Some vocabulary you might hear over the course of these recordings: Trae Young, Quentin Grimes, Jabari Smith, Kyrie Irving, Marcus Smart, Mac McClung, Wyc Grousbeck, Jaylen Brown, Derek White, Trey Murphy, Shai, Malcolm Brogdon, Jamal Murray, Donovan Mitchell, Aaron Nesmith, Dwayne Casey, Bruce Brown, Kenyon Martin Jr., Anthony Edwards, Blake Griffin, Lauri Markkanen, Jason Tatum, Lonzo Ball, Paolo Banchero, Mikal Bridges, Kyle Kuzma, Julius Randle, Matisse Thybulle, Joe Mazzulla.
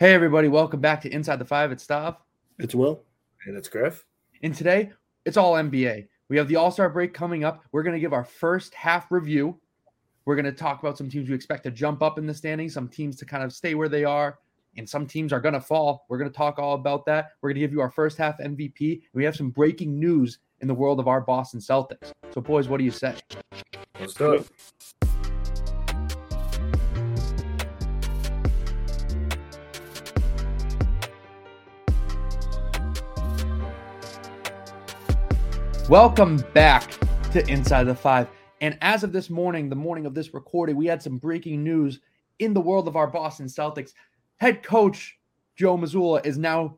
Hey, everybody. Welcome back to Inside the Five. It's Stav. It's Will. And it's Griff. And today, it's all NBA. We have the All-Star break coming up. We're going to give our first half review. We're going to talk about some teams we expect to jump up in the standings, some teams to kind of stay where they are, and some teams are going to fall. We're going to talk all about that. We're going to give you our first half MVP. And we have some breaking news in the world of our Boston Celtics. So, boys, what do you say? Let's do it. Welcome back to Inside the Five. And as of this morning, the morning of this recording, we had some breaking news in the world of our Boston Celtics. Head coach Joe Mazzulla is now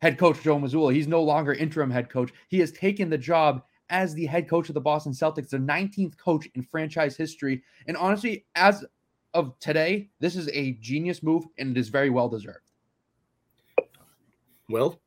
head coach Joe Mazzulla. He's no longer interim head coach. He has taken the job as the head coach of the Boston Celtics, the 19th coach in franchise history. And honestly, as of today, this is a genius move, and it is very well deserved. Will?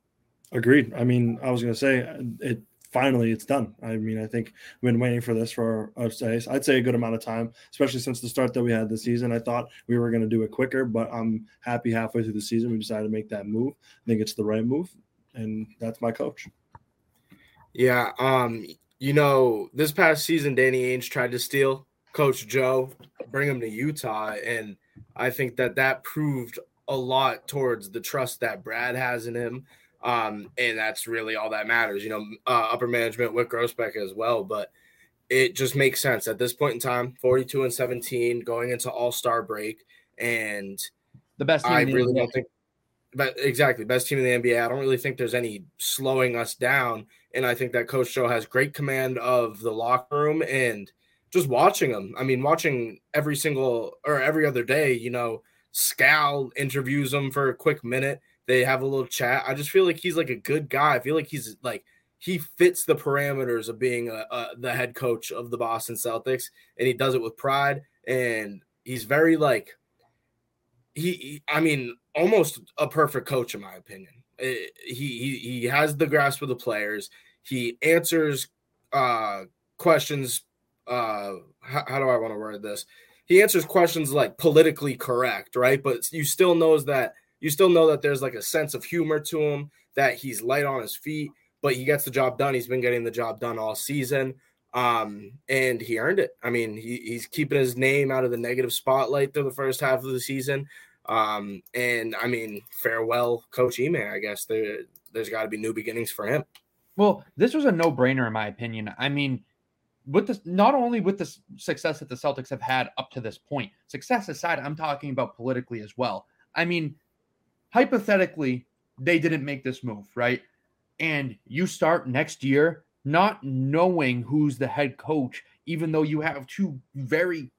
Agreed. I mean, I was going to say it. Finally, it's done. I mean, I think we've been waiting for this for, I'd say a good amount of time, especially since the start that we had this season. I thought we were going to do it quicker, but I'm happy halfway through the season we decided to make that move. I think it's the right move, and that's my coach. Yeah, you know, this past season, Danny Ainge tried to steal Coach Joe, bring him to Utah, and I think that proved a lot towards the trust that Brad has in him. And that's really all that matters, you know, upper management, Wyc Grousbeck as well. But it just makes sense at this point in time, 42-17 going into all-star break. And the best team I really don't think, but exactly best team in the NBA. I don't really think there's any slowing us down. And I think that Coach Joe has great command of the locker room and just watching them. I mean, watching every other day, you know, Scal interviews them for a quick minute. They have a little chat. I just feel like he's like a good guy. I feel like he's like he fits the parameters of being the head coach of the Boston Celtics, and he does it with pride. And he's very like almost a perfect coach in my opinion. He has the grasp of the players. He answers questions. How do I want to word this? He answers questions like politically correct, right? But you still know that there's like a sense of humor to him, that he's light on his feet, but he gets the job done. He's been getting the job done all season, and he earned it. I mean, he's keeping his name out of the negative spotlight through the first half of the season. And, I mean, farewell, Coach Ime, I guess. There's got to be new beginnings for him. Well, this was a no-brainer in my opinion. I mean, not only with the success that the Celtics have had up to this point, success aside, I'm talking about politically as well. I mean, hypothetically, they didn't make this move, right? And you start next year not knowing who's the head coach, even though you have two very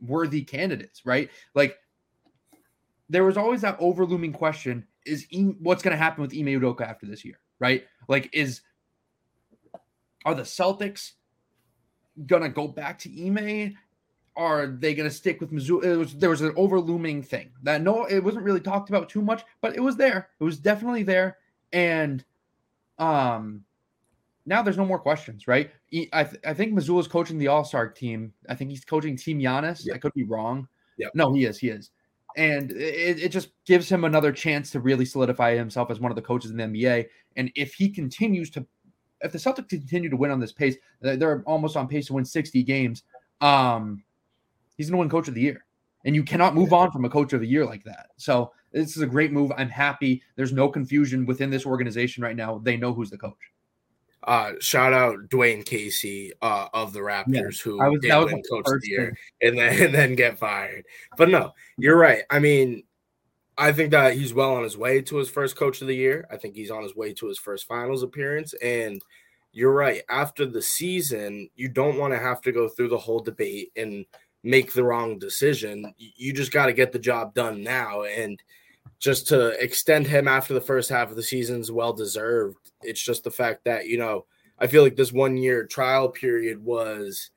worthy candidates, right? Like, there was always that overlooming question, what's going to happen with Ime Udoka after this year, right? Like, are the Celtics going to go back to Ime? Are they going to stick with Mizzou? There was an overlooming thing that it wasn't really talked about too much, but it was there. It was definitely there. And now there's no more questions, right? I think Mizzou is coaching the all-star team. I think he's coaching Team Giannis. Yep. I could be wrong. Yep. No, he is. And it just gives him another chance to really solidify himself as one of the coaches in the NBA. And if the Celtics continue to win on this pace, they're almost on pace to win 60 games. He's going to win Coach of the Year, and you cannot move on from a Coach of the Year like that. So this is a great move. I'm happy. There's no confusion within this organization right now. They know who's the coach. Shout out Dwayne Casey of the Raptors, who did win Coach of the Year and then get fired. But no, you're right. I mean, I think that he's well on his way to his first Coach of the Year. I think he's on his way to his first finals appearance, and you're right. After the season, you don't want to have to go through the whole debate and make the wrong decision. You just got to get the job done now. And just to extend him after the first half of the season is well-deserved. It's just the fact that, you know, I feel like this one-year trial period was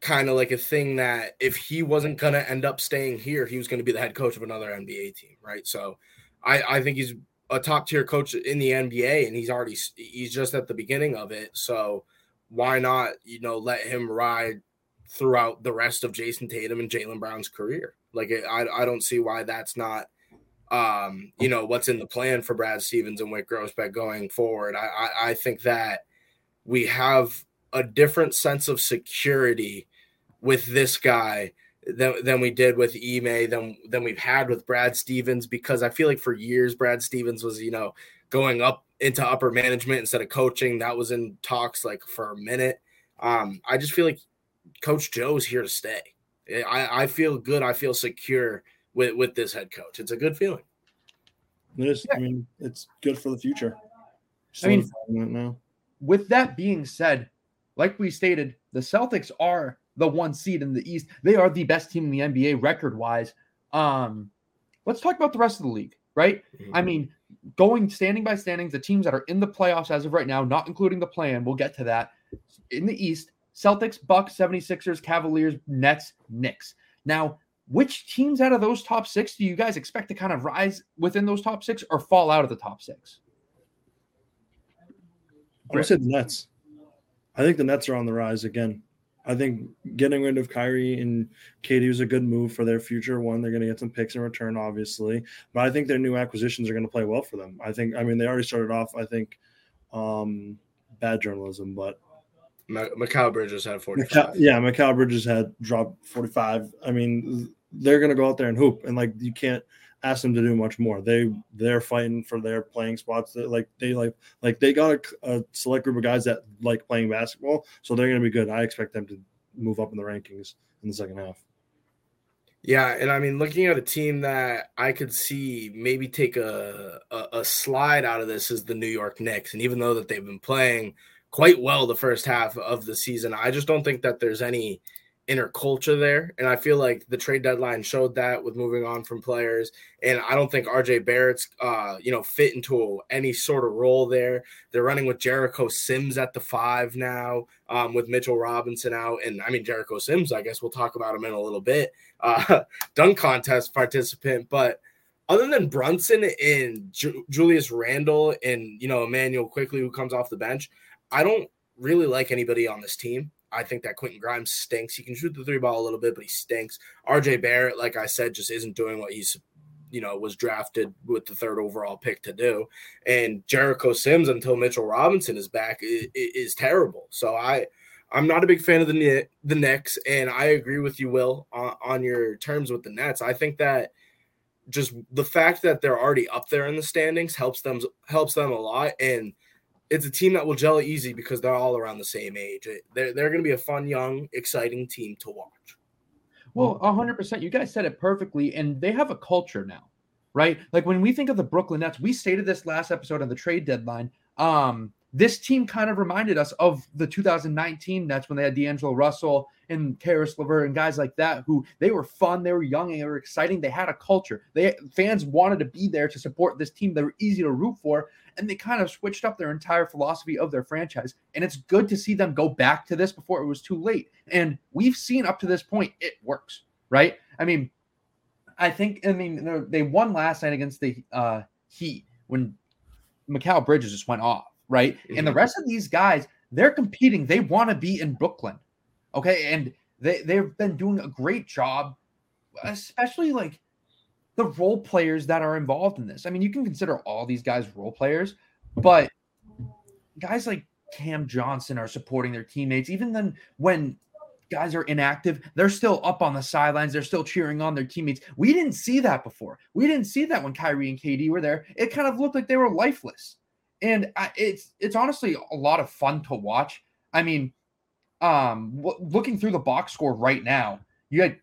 kind of like a thing that if he wasn't going to end up staying here, he was going to be the head coach of another NBA team, right? So I think he's a top-tier coach in the NBA, and he's just at the beginning of it. So why not, you know, let him ride throughout the rest of Jason Tatum and Jaylen Brown's career? Like, I don't see why that's not you know, what's in the plan for Brad Stevens and Wyc Grousbeck going forward. I think that we have a different sense of security with this guy than we did with Ime, than we've had with Brad Stevens, because I feel like for years Brad Stevens was, you know, going up into upper management instead of coaching. That was in talks like for a minute. I just feel like Coach Joe's here to stay. I feel good. I feel secure with this head coach. It's a good feeling. It is. Yeah. I mean, it's good for the future. With that being said, like we stated, the Celtics are the one seed in the East. They are the best team in the NBA record-wise. Let's talk about the rest of the league, right? Mm-hmm. I mean, going standing by standings, the teams that are in the playoffs as of right now, not including the play-in, we'll get to that. In the East, Celtics, Bucks, 76ers, Cavaliers, Nets, Knicks. Now, which teams out of those top six do you guys expect to kind of rise within those top six or fall out of the top six? I'm going to say the Nets. I think the Nets are on the rise again. I think getting rid of Kyrie and KD was a good move for their future. One, they're going to get some picks in return, obviously. But I think their new acquisitions are going to play well for them. I think, I mean, they already started off, I think, bad journalism, but Mikal Bridges had 45. Yeah, Mikal Bridges had dropped 45. I mean, they're going to go out there and hoop, and, like, you can't ask them to do much more. They're fighting for their playing spots. They got a select group of guys that like playing basketball, so they're going to be good. I expect them to move up in the rankings in the second half. Yeah, and I mean, looking at a team that I could see maybe take a slide out of this is the New York Knicks, and even though that they've been playing quite well the first half of the season, I just don't think that there's any inner culture there. And I feel like the trade deadline showed that with moving on from players. And I don't think RJ Barrett's, fit into any sort of role there. They're running with Jericho Sims at the 5 now, with Mitchell Robinson out. And I mean, Jericho Sims, I guess we'll talk about him in a little bit, dunk contest participant, but other than Brunson and Julius Randle and, Immanuel Quickley, who comes off the bench, I don't really like anybody on this team. I think that Quentin Grimes stinks. He can shoot the 3-ball a little bit, but he stinks. RJ Barrett, like I said, just isn't doing what he's, was drafted with the 3rd overall pick to do. And Jericho Sims, until Mitchell Robinson is back, is terrible. So I'm not a big fan of the Knicks, and I agree with you, Will, on your terms with the Nets. I think that just the fact that they're already up there in the standings helps them a lot, and it's a team that will gel easy because they're all around the same age. They're going to be a fun, young, exciting team to watch. Well, 100%. You guys said it perfectly, and they have a culture now, right? Like when we think of the Brooklyn Nets, we stated this last episode on the trade deadline. This team kind of reminded us of the 2019 Nets when they had D'Angelo Russell and Karis LeVert and guys like that, who they were fun, they were young, and they were exciting. They had a culture. Fans wanted to be there to support this team. They were easy to root for, and they kind of switched up their entire philosophy of their franchise. And it's good to see them go back to this before it was too late. And we've seen up to this point, it works, right? I mean, they won last night against the Heat when Mikal Bridges just went off. Right. And the rest of these guys, they're competing. They want to be in Brooklyn. Okay. And they've been doing a great job, especially like the role players that are involved in this. I mean, you can consider all these guys role players, but guys like Cam Johnson are supporting their teammates. Even then, when guys are inactive, they're still up on the sidelines. They're still cheering on their teammates. We didn't see that before. We didn't see that when Kyrie and KD were there. It kind of looked like they were lifeless. And it's honestly a lot of fun to watch. I mean, looking through the box score right now, you had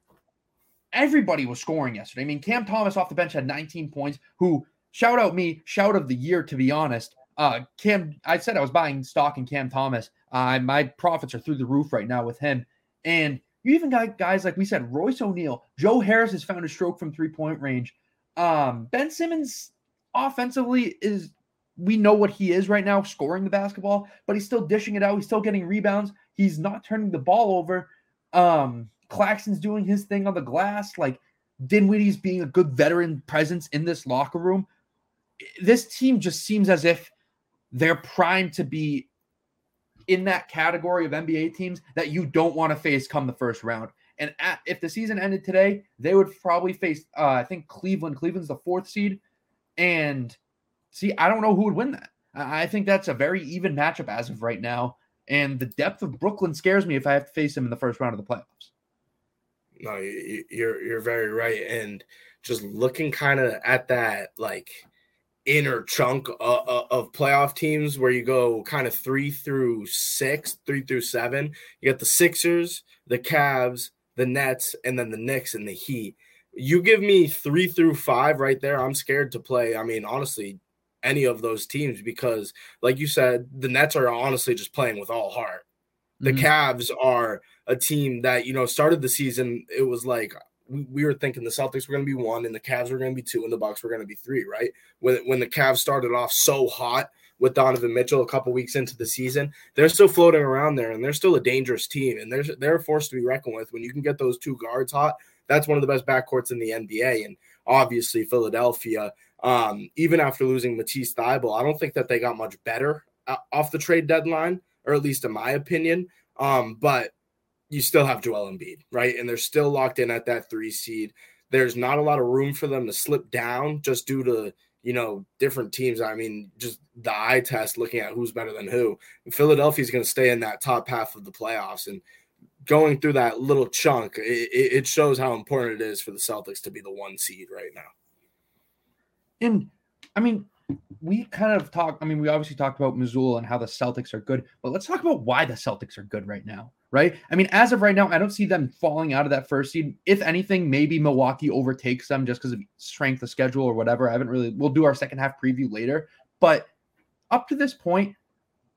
everybody was scoring yesterday. I mean, Cam Thomas off the bench had 19 points, who, shout of the year, to be honest. I said I was buying stock in Cam Thomas. My profits are through the roof right now with him. And you even got guys, like we said, Royce O'Neal. Joe Harris has found a stroke from three-point range. Ben Simmons offensively is... We know what he is right now, scoring the basketball, but he's still dishing it out. He's still getting rebounds. He's not turning the ball over. Claxton's doing his thing on the glass. Like, Dinwiddie's being a good veteran presence in this locker room. This team just seems as if they're primed to be in that category of NBA teams that you don't want to face come the first round. And if the season ended today, they would probably face, I think, Cleveland. Cleveland's the fourth seed. And see, I don't know who would win that. I think that's a very even matchup as of right now. And the depth of Brooklyn scares me if I have to face them in the first round of the playoffs. No, you're very right. And just looking kind of at that, like, inner chunk of playoff teams where you go kind of 3 through 7. You got the Sixers, the Cavs, the Nets, and then the Knicks and the Heat. You give me 3 through 5 right there, I'm scared to play. I mean, honestly, any of those teams because, like you said, the Nets are honestly just playing with all heart. The Cavs are a team that, you know, started the season, it was like – we were thinking the Celtics were going to be 1 and the Cavs were going to be 2 and the Bucks were going to be 3, right? When the Cavs started off so hot with Donovan Mitchell a couple weeks into the season, they're still floating around there and they're still a dangerous team. And they're a force to be reckoned with. When you can get those two guards hot, that's one of the best backcourts in the NBA. And obviously Philadelphia, even after losing Matisse Thybulle, I don't think that they got much better off the trade deadline, or at least in my opinion. But you still have Joel Embiid, right? And they're still locked in at that 3 seed. There's not a lot of room for them to slip down just due to, you know, different teams. I mean, just the eye test looking at who's better than who. Philadelphia's going to stay in that top half of the playoffs. And going through that little chunk, it shows how important it is for the Celtics to be the 1 seed right now. And, I mean, we kind of talked – I mean, we obviously talked about Mazzulla and how the Celtics are good. But let's talk about why the Celtics are good right now. Right? I mean, as of right now, I don't see them falling out of that first seed. If anything, maybe Milwaukee overtakes them just because of strength of schedule or whatever. I haven't really, we'll do our second half preview later. But up to this point,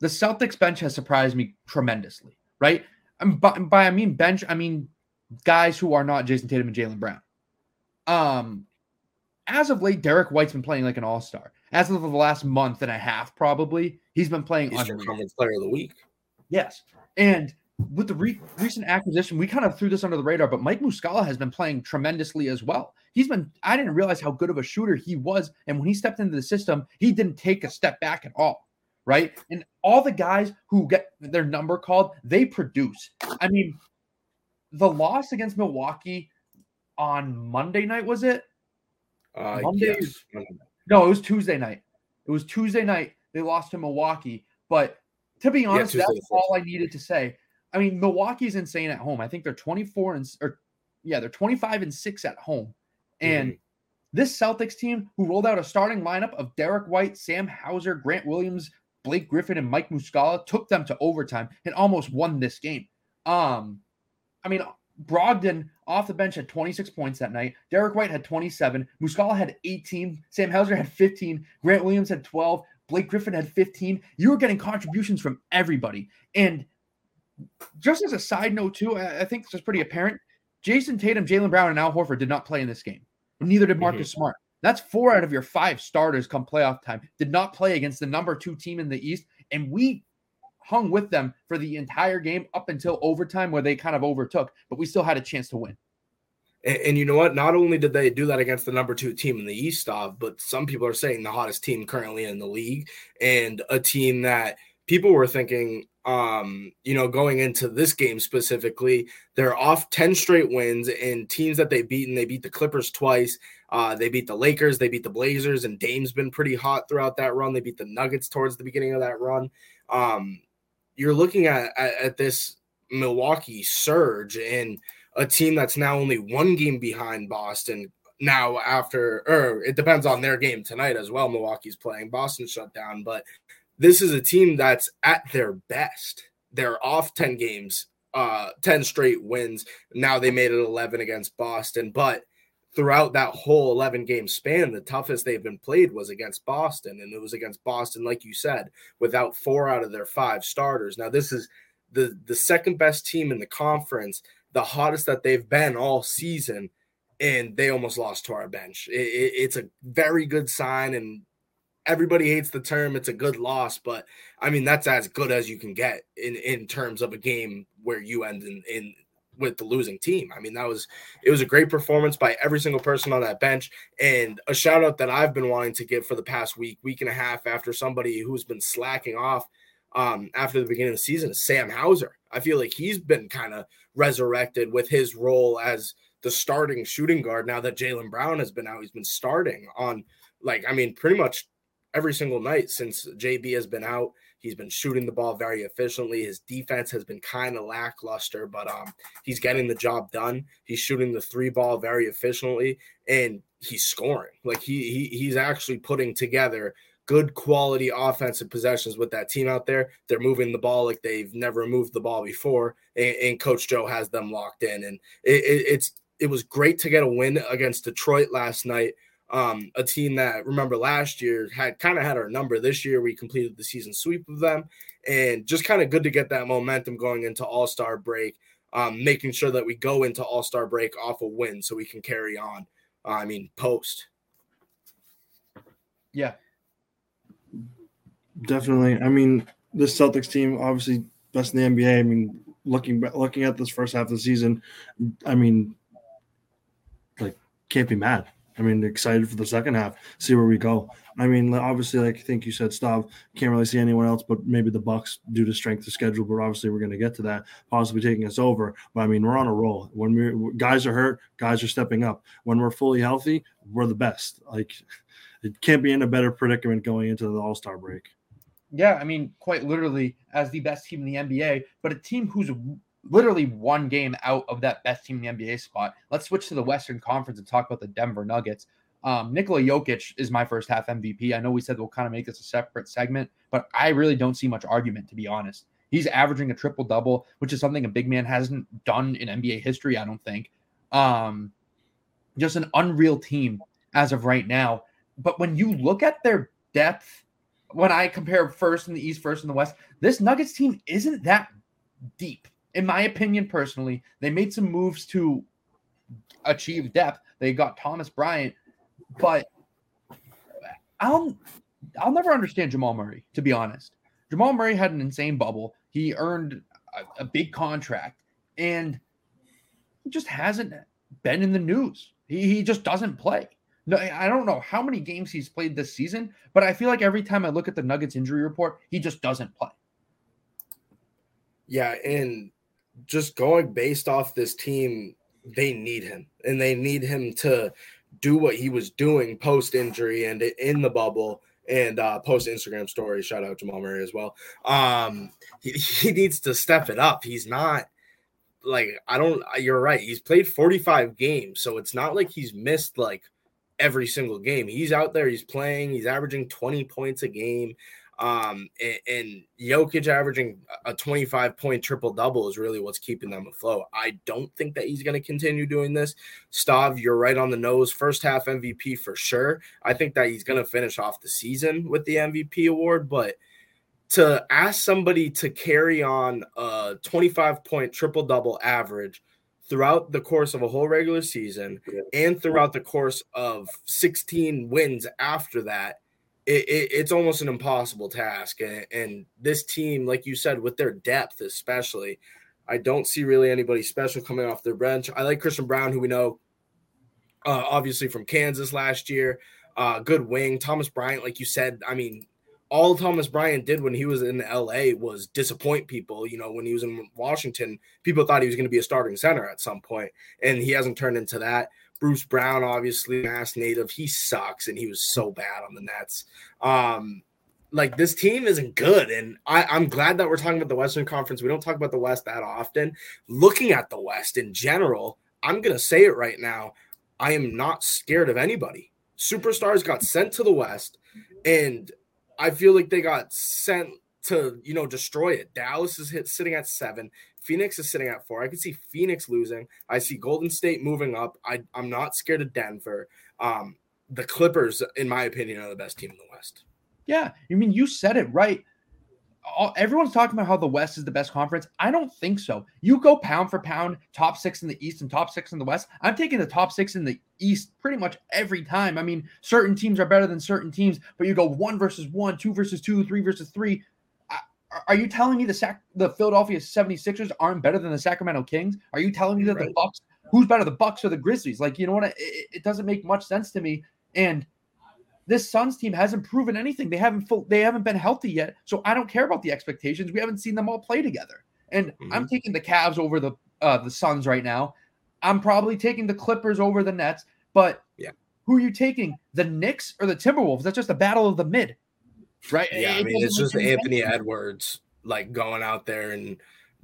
the Celtics bench has surprised me tremendously, right? And by I mean bench, I mean guys who are not Jason Tatum and Jaylen Brown. As of late, Derek White's been playing like an all-star. As of the last month and a half, probably, he's been playing under Conference Player of the Week. Yes. And with the recent acquisition, we kind of threw this under the radar, but Mike Muscala has been playing tremendously as well. He's been, I didn't realize how good of a shooter he was. And when he stepped into the system, he didn't take a step back at all. Right. And all the guys who get their number called, they produce. I mean, the loss against Milwaukee on Monday night, was it? Yes. No, it was Tuesday night. It was Tuesday night. They lost to Milwaukee. But to be honest, yeah, that's all I needed to say. I mean, Milwaukee's insane at home. I think they're 25-6 at home. And this Celtics team who rolled out a starting lineup of Derek White, Sam Hauser, Grant Williams, Blake Griffin, and Mike Muscala took them to overtime and almost won this game. I mean, Brogdon off the bench had 26 points that night. Derek White had 27. Muscala had 18. Sam Hauser had 15. Grant Williams had 12. Blake Griffin had 15. You were getting contributions from everybody. And just as a side note, too, I think this is pretty apparent. Jason Tatum, Jaylen Brown, and Al Horford did not play in this game. Neither did Marcus Smart. That's 4 out of your 5 starters come playoff time. Did not play against the number 2 team in the East. And we hung with them for the entire game up until overtime where they kind of overtook. But we still had a chance to win. And you know what? Not only did they do that against the number 2 team in the East, but some people are saying the hottest team currently in the league. And a team that people were thinking – you know, going into this game specifically, they're off 10 straight wins and teams that they've beaten. They beat the Clippers twice. They beat the Lakers. They beat the Blazers. And Dame's been pretty hot throughout that run. They beat the Nuggets towards the beginning of that run. You're looking at this Milwaukee surge and a team that's now only 1 game behind Boston. Now after, or it depends on their game tonight as well. Milwaukee's playing. Boston shut down, but this is a team that's at their best. They're off 10 games, 10 straight wins. Now they made it 11 against Boston. But throughout that whole 11-game span, the toughest they've been played was against Boston. And it was against Boston, like you said, without 4 out of their 5 starters. Now this is the second-best team in the conference, the hottest that they've been all season, and they almost lost to our bench. It's a very good sign, and everybody hates the term. It's a good loss, but I mean, that's as good as you can get in terms of a game where you end in with the losing team. I mean, it was a great performance by every single person on that bench, and a shout out that I've been wanting to give for the past week and a half after somebody who's been slacking off after the beginning of the season is Sam Hauser. I feel like he's been kind of resurrected with his role as the starting shooting guard. Now that Jaylen Brown has been out, he's been starting on, like, I mean, pretty much every single night since JB has been out. He's been shooting the ball very efficiently. His defense has been kind of lackluster, but he's getting the job done. He's shooting the three ball very efficiently, and he's scoring. Like, he's actually putting together good quality offensive possessions with that team out there. They're moving the ball like they've never moved the ball before, and Coach Joe has them locked in. And it was great to get a win against Detroit last night. A team that, remember, last year had our number. This year we completed the season sweep of them, and just kind of good to get that momentum going into All-Star break, making sure that we go into All-Star break off a win so we can carry on, post. Yeah. Definitely. This Celtics team, obviously best in the NBA. Looking at this first half of the season, can't be mad. Excited for the second half, see where we go. Obviously, I think you said, Stav, can't really see anyone else but maybe the Bucks due to strength of schedule, but obviously we're going to get to that, possibly taking us over. But, we're on a roll. When guys are hurt, guys are stepping up. When we're fully healthy, we're the best. It can't be in a better predicament going into the All-Star break. Yeah, quite literally as the best team in the NBA, but a team who's literally one game out of that best team in the NBA spot. Let's switch to the Western Conference and talk about the Denver Nuggets. Nikola Jokic is my first half MVP. I know we said we'll kind of make this a separate segment, but I really don't see much argument, to be honest. He's averaging a triple-double, which is something a big man hasn't done in NBA history, I don't think. Just an unreal team as of right now. But when you look at their depth, when I compare first in the East, first in the West, this Nuggets team isn't that deep. In my opinion, personally, they made some moves to achieve depth. They got Thomas Bryant, but I'll never understand Jamal Murray, to be honest. Jamal Murray had an insane bubble. He earned a big contract, and he just hasn't been in the news. He just doesn't play. No, I don't know how many games he's played this season, but I feel like every time I look at the Nuggets injury report, he just doesn't play. Yeah, and just going based off this team, they need him, and they need him to do what he was doing post-injury and in the bubble and post-Instagram story. Shout out Jamal Murray as well. He needs to step it up. He's not you're right. He's played 45 games, so it's not like he's missed every single game. He's out there. He's playing. He's averaging 20 points a game. And Jokic averaging a 25-point triple-double is really what's keeping them afloat. I don't think that he's going to continue doing this. Stav, you're right on the nose. First half MVP for sure. I think that he's going to finish off the season with the MVP award, but to ask somebody to carry on a 25-point triple-double average throughout the course of a whole regular season and throughout the course of 16 wins after that, it's almost an impossible task. And this team, like you said, with their depth especially, I don't see really anybody special coming off their bench. I like Christian Brown, who we know obviously from Kansas last year. Good wing. Thomas Bryant, like you said, all Thomas Bryant did when he was in LA was disappoint people. When he was in Washington, people thought he was going to be a starting center at some point, and he hasn't turned into that. Bruce Brown, obviously, Mass native. He sucks, and he was so bad on the Nets. This team isn't good, and I'm glad that we're talking about the Western Conference. We don't talk about the West that often. Looking at the West in general, I'm going to say it right now, I am not scared of anybody. Superstars got sent to the West, and I feel like they got sent to, destroy it. Dallas is sitting at 7. Phoenix is sitting at 4. I can see Phoenix losing. I see Golden State moving up. I'm not scared of Denver. The Clippers, in my opinion, are the best team in the West. Yeah. You said it right. Everyone's talking about how the West is the best conference. I don't think so. You go pound for pound, top 6 in the East and top 6 in the West. I'm taking the top 6 in the East pretty much every time. Certain teams are better than certain teams, but you go 1 versus 1, 2 versus 2, 3 versus 3. Are you telling me the Philadelphia 76ers aren't better than the Sacramento Kings? Are you telling me that the Bucks, who's better, the Bucks or the Grizzlies? It doesn't make much sense to me. And this Suns team hasn't proven anything. They haven't been healthy yet. So I don't care about the expectations. We haven't seen them all play together. And I'm taking the Cavs over the Suns right now. I'm probably taking the Clippers over the Nets. But who are you taking? The Knicks or the Timberwolves? That's just a battle of the mid, right? Yeah, I mean, it's just Anthony Edwards like going out there and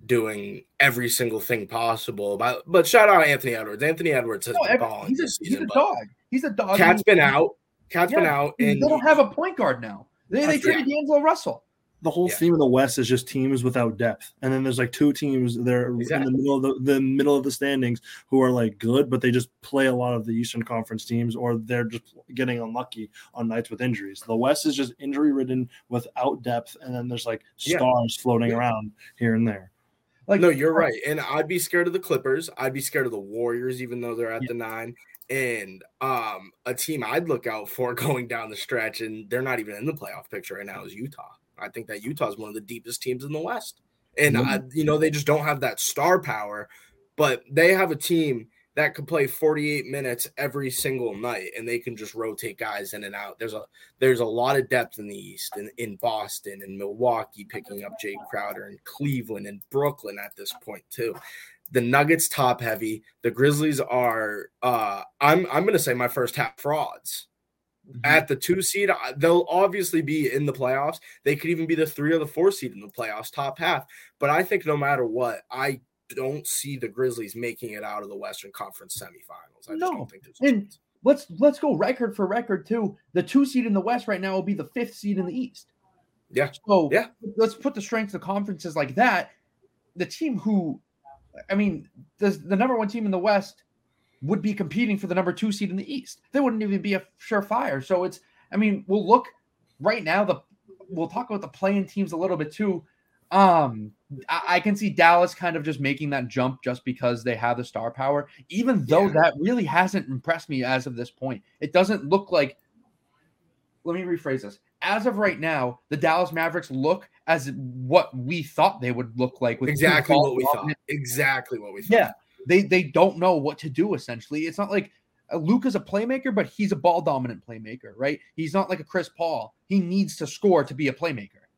doing every single thing possible. But shout out Anthony Edwards. Anthony Edwards has been balling this season. He's a dog. He's a dog. Cat's been out. Cat's been out. And they don't have a point guard now. They traded D'Angelo Russell. The whole theme of the West is just teams without depth, and then there's like two teams there in the middle of the standings who are like good, but they just play a lot of the Eastern Conference teams, or they're just getting unlucky on nights with injuries. The West is just injury ridden without depth, and then there's like stars floating around here and there. Like, no, you're right, and I'd be scared of the Clippers. I'd be scared of the Warriors, even though they're at the 9. And a team I'd look out for going down the stretch, and they're not even in the playoff picture right now, is Utah. I think that Utah is one of the deepest teams in the West. And, they just don't have that star power. But they have a team that could play 48 minutes every single night, and they can just rotate guys in and out. There's a lot of depth in the East, in Boston and Milwaukee picking up Jay Crowder, and Cleveland and Brooklyn at this point too. The Nuggets top heavy. The Grizzlies are I'm going to say my first half frauds. At the 2 seed, they'll obviously be in the playoffs. They could even be the 3 or the 4 seed in the playoffs, top half. But I think no matter what, I don't see the Grizzlies making it out of the Western Conference semifinals. I just don't think there's a chance. Let's go record for record, too. The 2 seed in the West right now will be the 5th seed in the East. Yeah. So let's put the strengths of conferences like that. The team who, I mean, the number 1 team in the West would be competing for the number 2 seed in the East. They wouldn't even be a surefire. So we'll look right now. We'll talk about the play-in teams a little bit too. I can see Dallas kind of just making that jump just because they have the star power, even though that really hasn't impressed me as of this point. It doesn't look like, let me rephrase this. As of right now, the Dallas Mavericks look as what we thought they would look like. With Exactly what we thought. Yeah. They don't know what to do, essentially. It's not like Luka's a playmaker, but he's a ball-dominant playmaker, right? He's not like a Chris Paul. He needs to score to be a playmaker.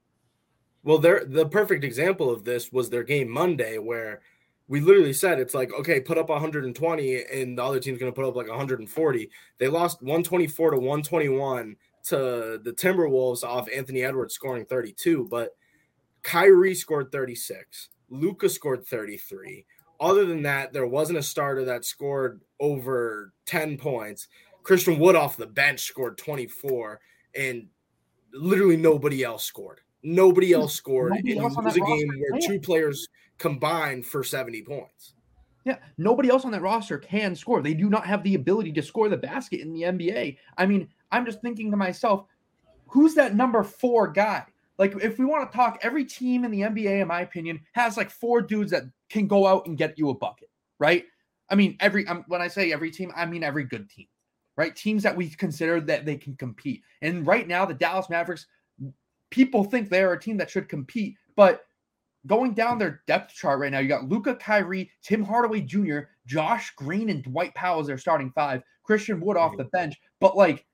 Well, the perfect example of this was their game Monday, where we literally said it's like, okay, put up 120, and the other team's going to put up like 140. They lost 124 to 121 to the Timberwolves off Anthony Edwards scoring 32, but Kyrie scored 36. Luka scored 33. Other than that, there wasn't a starter that scored over 10 points. Christian Wood off the bench scored 24, and literally nobody else scored. Nobody else scored, and it was a game where 2 players combined for 70 points. Yeah, nobody else on that roster can score. They do not have the ability to score the basket in the NBA. I mean, I'm just thinking to myself, who's that number 4 guy? Like, if we want to talk, every team in the NBA, in my opinion, has like 4 dudes that can go out and get you a bucket, right? I mean, when I say every team, I mean every good team, right? Teams that we consider that they can compete. And right now, the Dallas Mavericks, people think they're a team that should compete, but going down their depth chart right now, you got Luka, Kyrie, Tim Hardaway Jr., Josh Green, and Dwight Powell as their starting 5, Christian Wood off the bench. But like,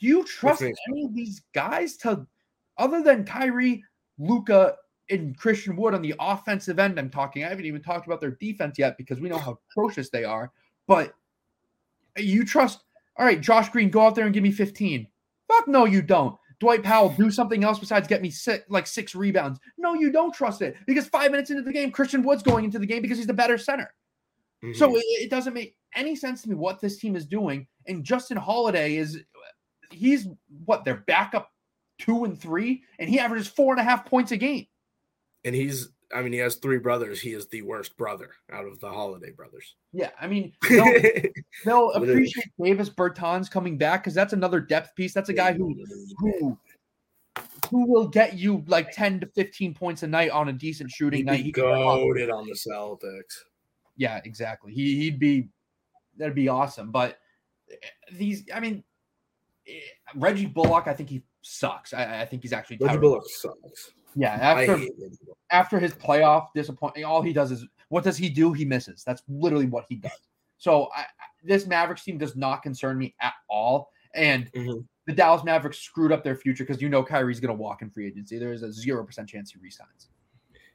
do you trust any of these guys to, other than Kyrie, Luka, and Christian Wood on the offensive end, I'm talking. I haven't even talked about their defense yet because we know how atrocious they are. But you trust, all right, Josh Green, go out there and give me 15. Fuck no, you don't. Dwight Powell, do something else besides get me 6 rebounds. No, you don't trust it because 5 minutes into the game, Christian Wood's going into the game because he's the better center. Mm-hmm. So it doesn't make any sense to me what this team is doing. And Justin Holiday he's their backup 2 and 3, and he averages 4.5 points a game. And he has 3 brothers. He is the worst brother out of the Holiday brothers. Yeah, I mean, they'll appreciate Davis Bertans coming back because that's another depth piece. That's a guy who will get you like 10 to 15 points a night on a decent shooting night. He'd be goated on the Celtics. Yeah, exactly. That'd be awesome. But Reggie Bullock, I think he sucks. I think he's actually terrible. Reggie Bullock sucks. Yeah, after his playoff disappointment, all he does is, what does he do? He misses. That's literally what he does. So this Mavericks team does not concern me at all. And the Dallas Mavericks screwed up their future because Kyrie's going to walk in free agency. There's a 0% chance he resigns.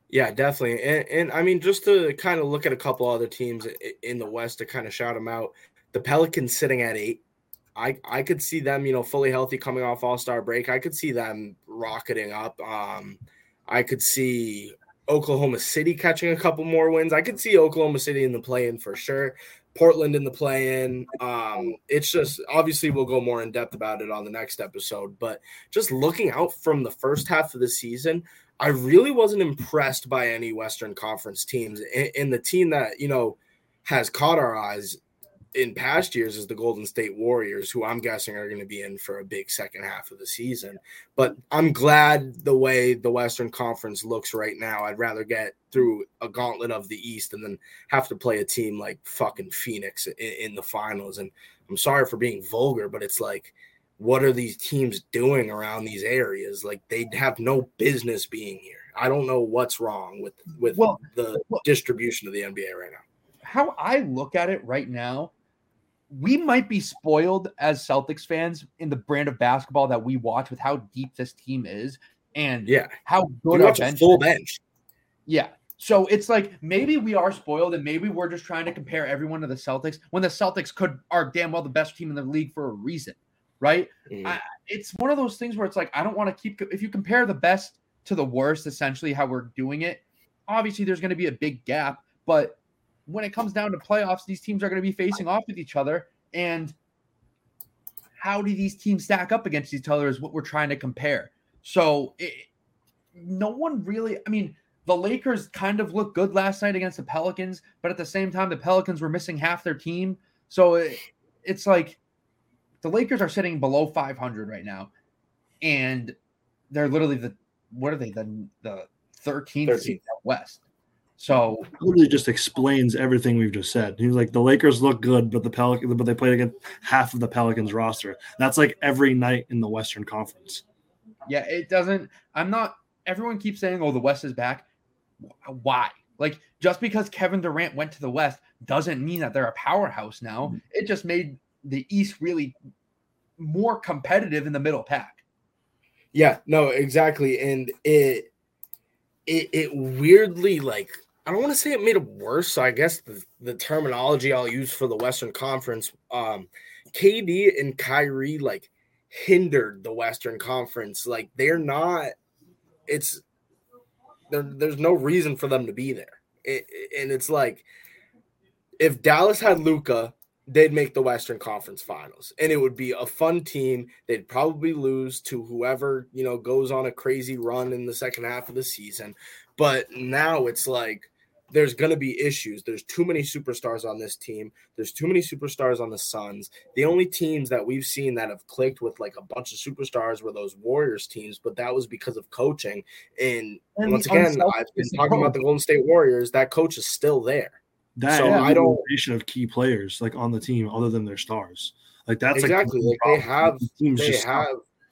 Yeah, definitely. And I mean, just to kind of look at a couple other teams in the West to kind of shout them out, the Pelicans sitting at 8. I could see them, fully healthy coming off All-Star break. I could see them rocketing up. I could see Oklahoma City catching a couple more wins. I could see Oklahoma City in the play-in for sure. Portland in the play-in. It's just obviously we'll go more in depth about it on the next episode, but just looking out from the first half of the season, I really wasn't impressed by any Western Conference teams. And the team that, has caught our eyes in past years is the Golden State Warriors, who I'm guessing are going to be in for a big second half of the season. But I'm glad the way the Western Conference looks right now. I'd rather get through a gauntlet of the East and then have to play a team like fucking Phoenix in the finals. And I'm sorry for being vulgar, but it's like, what are these teams doing around these areas? Like, they have no business being here. I don't know what's wrong with the distribution of the NBA right now. How I look at it right now, we might be spoiled as Celtics fans in the brand of basketball that we watch with how deep this team is and how good our bench is. Full bench. Yeah. So it's like, maybe we are spoiled and maybe we're just trying to compare everyone to the Celtics when the Celtics are damn well the best team in the league for a reason. Right? Mm. It's one of those things where it's like, I don't want to keep – if you compare the best to the worst, essentially how we're doing it, obviously there's going to be a big gap. But when it comes down to playoffs, these teams are going to be facing off with each other. And how do these teams stack up against each other is what we're trying to compare. So no one really – I mean, the Lakers kind of looked good last night against the Pelicans, but at the same time, the Pelicans were missing half their team. So it's like – the Lakers are sitting below 500 right now, and they're literally the 13th seed out West. So literally just explains everything we've just said. He's like, the Lakers look good, but they played against half of the Pelicans roster. That's like every night in the Western Conference. Yeah, it doesn't. Everyone keeps saying, "Oh, the West is back." Why? Like, just because Kevin Durant went to the West doesn't mean that they're a powerhouse now. It just made the East really more competitive in the middle pack. Yeah, no, exactly. And it weirdly, like, I don't want to say it made it worse. So I guess the terminology I'll use for the Western Conference, KD and Kyrie, like, hindered the Western Conference. Like, there's no reason for them to be there. And it's like, if Dallas had Luka, they'd make the Western Conference Finals, and it would be a fun team. They'd probably lose to whoever, goes on a crazy run in the second half of the season. But now it's like there's going to be issues. There's too many superstars on this team. There's too many superstars on the Suns. The only teams that we've seen that have clicked with, like, a bunch of superstars were those Warriors teams, but that was because of coaching. And once again, I've been talking about the Golden State Warriors. That coach is still there. I don't of key players, like, on the team other than their stars. Like, that's exactly like they have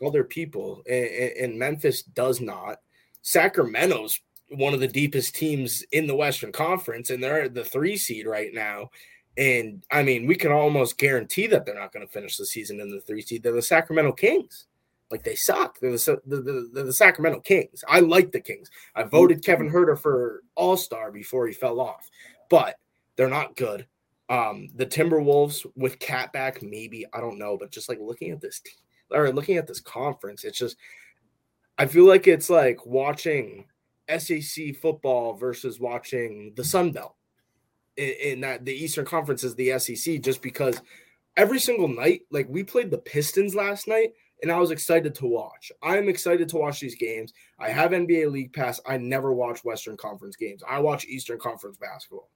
other people, and Memphis does not. Sacramento's one of the deepest teams in the Western Conference, and they're the 3 seed right now. And I mean, we can almost guarantee that they're not going to finish the season in the 3 seed. They're the Sacramento Kings. Like, they suck. They're the Sacramento Kings. I like the Kings. I voted Kevin Huerter for All-Star before he fell off, but they're not good. The Timberwolves with Cat back, maybe, I don't know, but just, like, looking at this team or looking at this conference, it's just, I feel like it's like watching SEC football versus watching the Sun Belt, in that the Eastern Conference is the SEC, just because every single night, like, we played the Pistons last night, and I was excited to watch. I'm excited to watch these games. I have NBA League Pass. I never watch Western Conference games. I watch Eastern Conference basketball.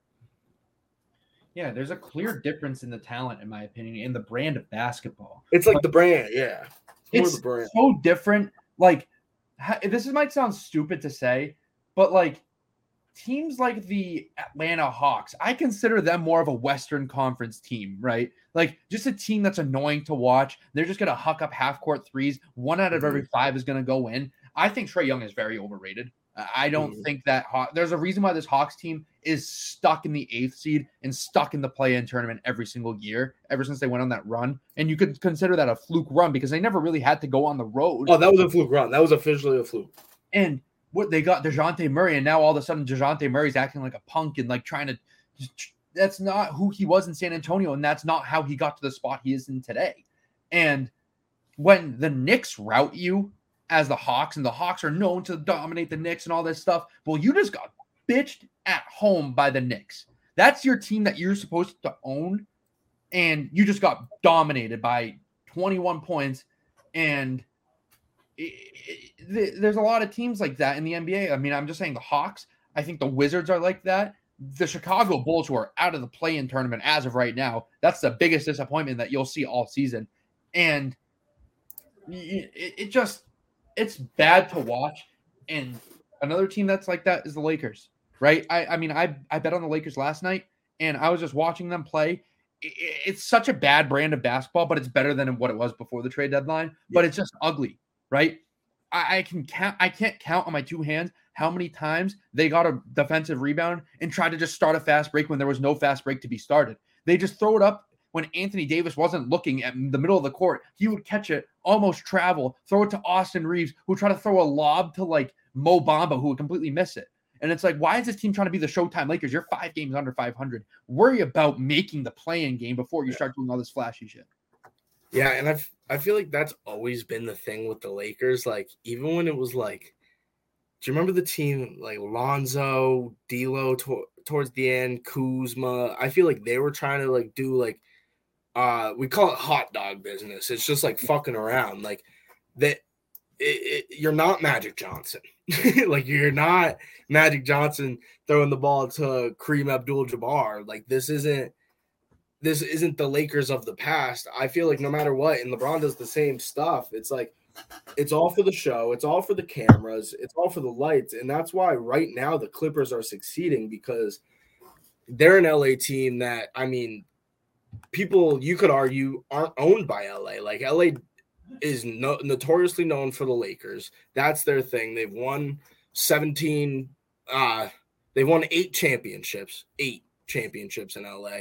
Yeah, there's a clear difference in the talent, in my opinion, in the brand of basketball. It's like the brand, yeah. It's the brand. So different. Like, this might sound stupid to say, but, like, teams like the Atlanta Hawks, I consider them more of a Western Conference team, right? Like, just a team that's annoying to watch. They're just going to huck up half-court threes. 1 out of every 5 is going to go in. I think Trae Young is very overrated. I don't think that there's a reason why this Hawks team is stuck in the 8th seed and stuck in the play-in tournament every single year, ever since they went on that run. And you could consider that a fluke run because they never really had to go on the road. Oh, that was a fluke run. That was officially a fluke. And what they got, DeJounte Murray, and now all of a sudden DeJounte Murray's acting like a punk and like trying to – that's not who he was in San Antonio, and that's not how he got to the spot he is in today. And when the Knicks route you – as the Hawks, and the Hawks are known to dominate the Knicks and all this stuff. Well, you just got bitched at home by the Knicks. That's your team that you're supposed to own, and you just got dominated by 21 points. And there's a lot of teams like that in the NBA. I mean, I'm just saying the Hawks. I think the Wizards are like that. The Chicago Bulls, who are out of the play-in tournament as of right now, that's the biggest disappointment that you'll see all season. And it just... it's bad to watch. And another team that's like that is the Lakers, right? I mean, I bet on the Lakers last night, and I was just watching them play. It's such a bad brand of basketball, but it's better than what it was before the trade deadline. Yeah. But it's just ugly, right? I can't count on my two hands how many times they got a defensive rebound and tried to just start a fast break when there was no fast break to be started. They just throw it up. When Anthony Davis wasn't looking at the middle of the court, he would catch it, almost travel, throw it to Austin Reeves, who would try to throw a lob to like Mo Bamba, who would completely miss it. And it's like, why is this team trying to be the Showtime Lakers? You're 5 games under 500. Worry about making the play-in game before you start doing all this flashy shit. Yeah, and I feel like that's always been the thing with the Lakers. Like, even when it was like, do you remember the team like Lonzo, D'Lo towards the end, Kuzma? I feel like they were trying to like do like, we call it hot dog business. It's just like fucking around. Like that, you're not Magic Johnson. Like you're not Magic Johnson throwing the ball to Kareem Abdul-Jabbar. Like this isn't the Lakers of the past. I feel like no matter what, and LeBron does the same stuff. It's like it's all for the show. It's all for the cameras. It's all for the lights, and that's why right now the Clippers are succeeding because they're an LA team that people you could argue aren't owned by LA. Like LA is notoriously known for the Lakers. That's their thing. They've won 8 championships in LA.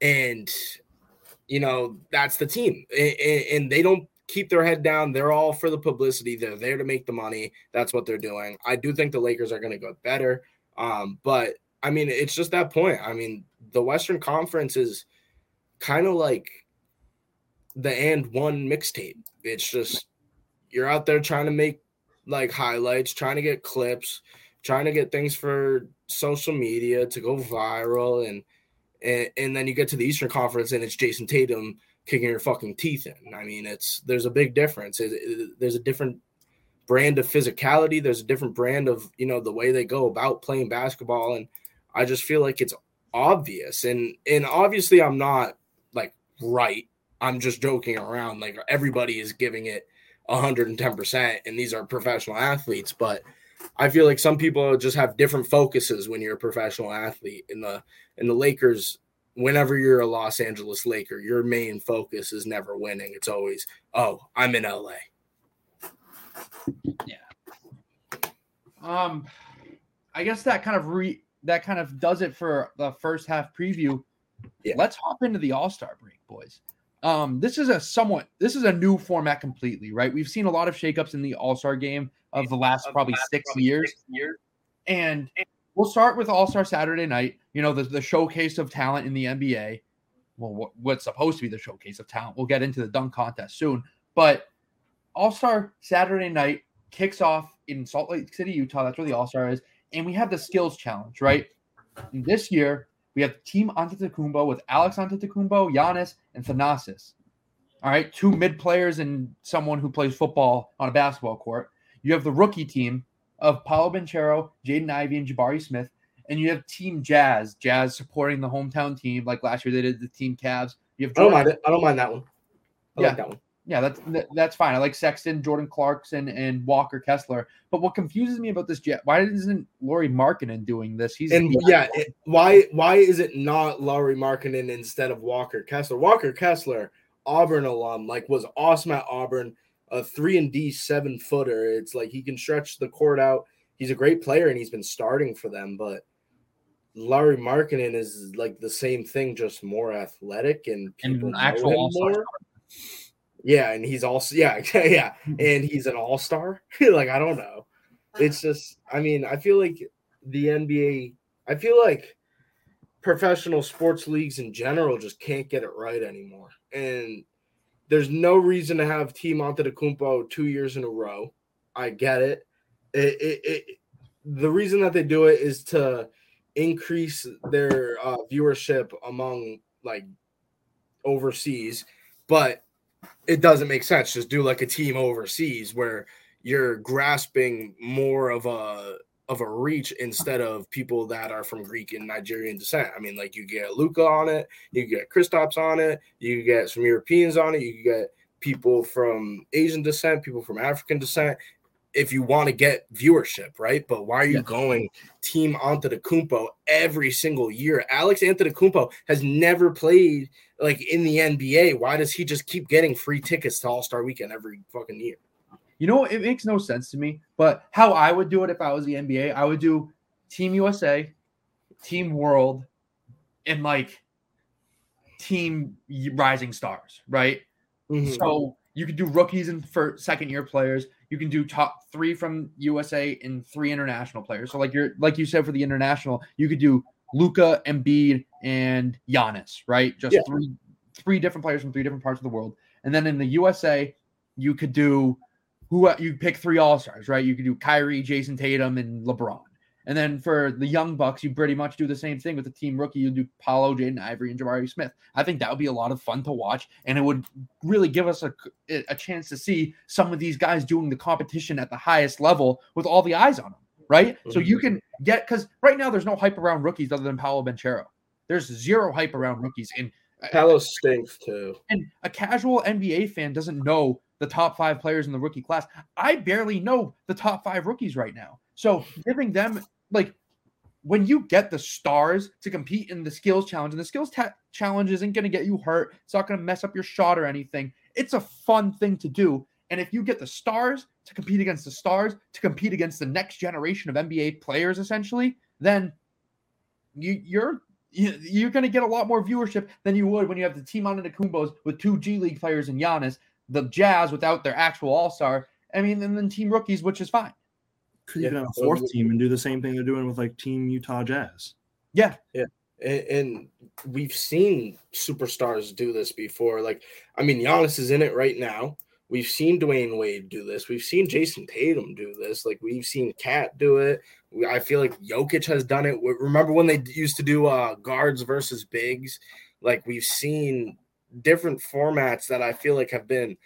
And you know, that's the team, and they don't keep their head down. They're all for the publicity. They're there to make the money. That's what they're doing. I do think the Lakers are going to go better. But I mean, it's just that point. I mean, the Western Conference is kind of like the and one mixtape. It's just you're out there trying to make like highlights, trying to get clips, trying to get things for social media to go viral. And then you get to the Eastern Conference and it's Jason Tatum kicking your fucking teeth in. I mean, there's a big difference. There's a different brand of physicality. There's a different brand of, you know, the way they go about playing basketball. And I just feel like it's obvious, and obviously I'm not like right, I'm just joking around. Like everybody is giving it 110%, and these are professional athletes, but I feel like some people just have different focuses when you're a professional athlete. In the Lakers, whenever you're a Los Angeles Laker, your main focus is never winning. It's always, oh, I'm in LA. Yeah. I guess that kind of does it for the first half preview. Yeah. Let's hop into the All-Star break, boys. This is a new format completely, right? We've seen a lot of shakeups in the All-Star game of the last probably 6 years. And we'll start with All-Star Saturday night, you know, the showcase of talent in the NBA. Well, what's supposed to be the showcase of talent. We'll get into the dunk contest soon, but All-Star Saturday night kicks off in Salt Lake City, Utah. That's where the All-Star is. And we have the skills challenge, right? And this year, we have Team Antetokounmpo with Alex Antetokounmpo, Giannis, and Thanasis. All right, 2 mid players and someone who plays football on a basketball court. You have the rookie team of Paolo Banchero, Jaden Ivey, and Jabari Smith. And you have Team Jazz. Jazz supporting the hometown team. Like last year, they did the Team Cavs. You have Jordan. I don't mind that one. I like that one. Yeah, that's fine. I like Sexton, Jordan Clarkson, and Walker Kessler. But what confuses me about this, why isn't Lauri Markkanen doing this? Why is it not Lauri Markkanen instead of Walker Kessler? Walker Kessler, Auburn alum, like was awesome at Auburn, a 3-and-D 7-footer. It's like he can stretch the court out. he's a great player and he's been starting for them, but Lauri Markkanen is like the same thing, just more athletic and people and know him more. Yeah, and he's also and he's an all-star. Like, I don't know. It's just, I mean, I feel like the NBA, I feel like professional sports leagues in general just can't get it right anymore. And there's no reason to have Team Antetokounmpo 2 years in a row. I get it. The reason that they do it is to increase their viewership among, like, overseas, but it doesn't make sense. Just do like a team overseas where you're grasping more of a reach instead of people that are from Greek and Nigerian descent. I mean, like, you get Luka on it, you get Kristaps on it, you get some Europeans on it, you get people from Asian descent, people from African descent, if you want to get viewership, right? But why are you going Team Antetokounmpo every single year? Alex Antetokounmpo has never played, like, in the NBA. Why does he just keep getting free tickets to All-Star Weekend every fucking year? You know, it makes no sense to me, but how I would do it if I was the NBA, I would do Team USA, Team World, and, like, Team Rising Stars, right? Mm-hmm. So you could do rookies and for second-year players. You can do top three from USA and three international players. So, like, you said, for the international, you could do Luka, Embiid, and Giannis, right? Just three different players from three different parts of the world. And then in the USA, you could do you pick three all-stars, right? You could do Kyrie, Jason Tatum, and LeBron. And then for the Young Bucks, you pretty much do the same thing with the team rookie. You do Paolo, Jaden Ivory, and Jabari Smith. I think that would be a lot of fun to watch, and it would really give us a chance to see some of these guys doing the competition at the highest level with all the eyes on them, right? So you can get – because right now there's no hype around rookies other than Paolo Banchero. There's zero hype around rookies. And Paolo stinks too. And a casual NBA fan doesn't know the top five players in the rookie class. I barely know the top five rookies right now. So giving them – like, when you get the stars to compete in the skills challenge, and the skills challenge isn't going to get you hurt. It's not going to mess up your shot or anything. It's a fun thing to do. And if you get the stars to compete against the stars, to compete against the next generation of NBA players, essentially, then you're going to get a lot more viewership than you would when you have the Team Antetokounmpos with two G League players and Giannis, the Jazz without their actual all-star, I mean, and then team rookies, which is fine. You can have a fourth team and do the same thing they're doing with, like, Team Utah Jazz. Yeah. Yeah. And we've seen superstars do this before. Like, I mean, Giannis is in it right now. We've seen Dwayne Wade do this. We've seen Jason Tatum do this. Like, we've seen Kat do it. I feel like Jokic has done it. Remember when they used to do guards versus bigs? Like, we've seen different formats that I feel like have been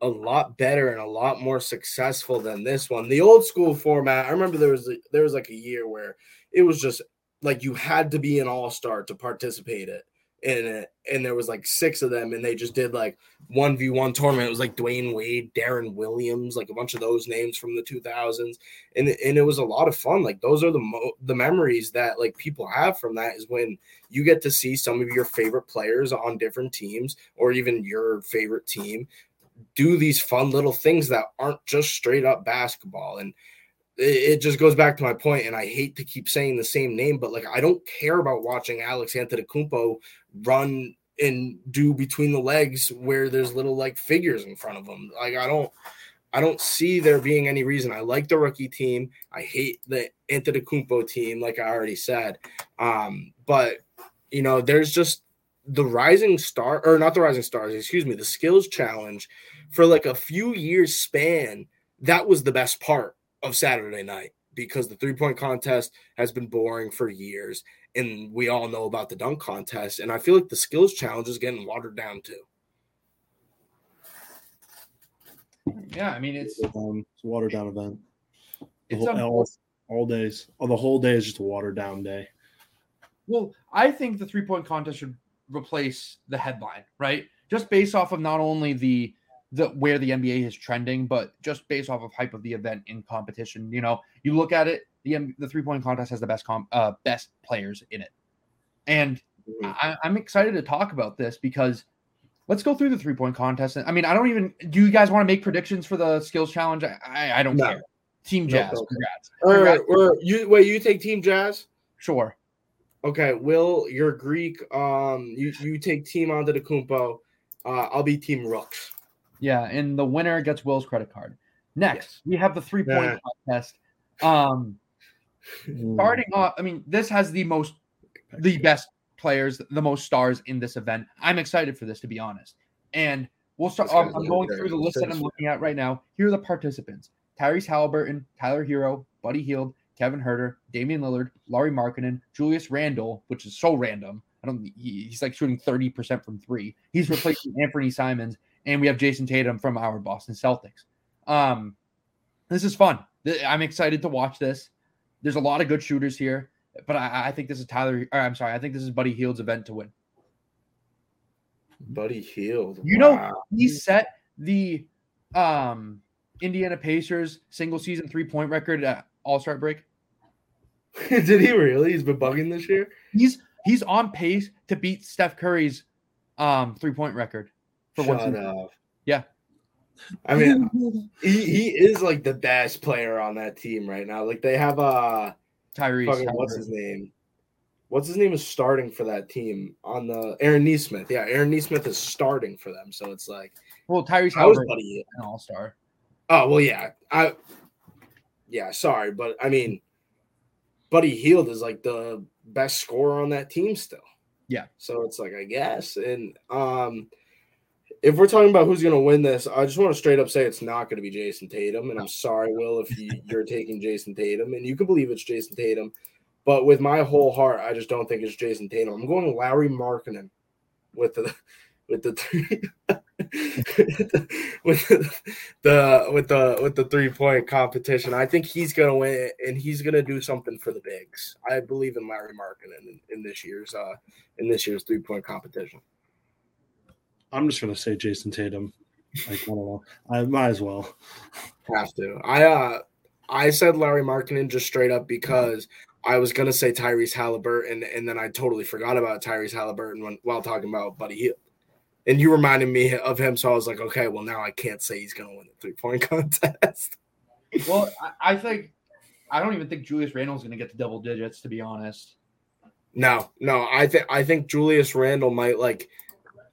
a lot better and a lot more successful than this one. The old school format, I remember there was like a year where it was just like you had to be an all-star to participate in it. And there was like six of them, and they just did like 1v1 tournament. It was like Dwayne Wade, Darren Williams, like a bunch of those names from the 2000s. And it was a lot of fun. Like, those are the memories that, like, people have from that, is when you get to see some of your favorite players on different teams, or even your favorite team, do these fun little things that aren't just straight up basketball. And it just goes back to my point, and I hate to keep saying the same name, but, like, I don't care about watching Alex Antetokounmpo run and do between the legs where there's little, like, figures in front of him. Like, I don't see there being any reason. I like the rookie team. I hate the Antetokounmpo team, like I already said. But, you know, there's just the rising star, or not the rising stars, excuse me, the skills challenge for like a few years span. That was the best part of Saturday night, because the 3-point contest has been boring for years. And we all know about the dunk contest. And I feel like the skills challenge is getting watered down too. Yeah. I mean, it's a watered down event. The whole day is just a watered down day. Well, I think the 3-point contest should replace the headline, right? Just based off of not only the where the NBA is trending, but just based off of hype of the event in competition. You know, you look at it, the 3-point contest has the best players in it, and I'm excited to talk about this, because let's go through the 3-point contest. I mean, do you guys want to make predictions for the skills challenge? I don't care. Team Jazz. No, congrats. You take Team Jazz? Sure. Okay, Will, you're Greek. You take Team Antetokounmpo. I'll be Team Rooks. Yeah, and the winner gets Will's credit card. Next, we have the three-point contest. Starting off, I mean, this has the best players, the most stars in this event. I'm excited for this, to be honest. And we'll start. I'm going through the list that I'm looking at right now. Here are the participants: Tyrese Haliburton, Tyler Hero, Buddy Hield, Kevin Huerter, Damian Lillard, Lauri Markkanen, Julius Randle, which is so random. He's like shooting 30% from three. He's replacing Anthony Simons, and we have Jason Tatum from our Boston Celtics. This is fun. I'm excited to watch this. There's a lot of good shooters here, but I think this is I think this is Buddy Hield's event to win. Buddy Hield. You know, he set the Indiana Pacers single season 3-point record at All-Star break. Did he really? He's been bugging this year. He's on pace to beat Steph Curry's 3-point record for one season. Yeah. I mean, he is like the best player on that team right now. Like they have Tyrese. What's his name is starting for that team on the Aaron Nesmith. Yeah, Aaron Nesmith is starting for them. So it's like, well, Tyrese Haliburton is an all-star. Oh, well, yeah. Sorry. But I mean, Buddy Hield is like the best scorer on that team still. Yeah. So it's like, I guess. And if we're talking about who's going to win this, I just want to straight up say it's not going to be Jason Tatum. And I'm sorry, Will, if you're taking Jason Tatum. And you can believe it's Jason Tatum. But with my whole heart, I just don't think it's Jason Tatum. I'm going to Lauri Markkanen with the 3-point competition. I think he's going to win, and he's going to do something for the bigs. I believe in Lauri Markkanen in this year's 3-point competition. I'm just going to say Jason Tatum. Like, I don't know. I might as well have to. I said Lauri Markkanen just straight up because I was going to say Tyrese Haliburton, and then I totally forgot about Tyrese Haliburton while talking about Buddy Hield. And you reminded me of him, so I was like, okay, well, now I can't say he's going to win the 3-point contest. Well, I don't even think Julius Randle's going to get to double digits, to be honest. No, I think Julius Randle might, like,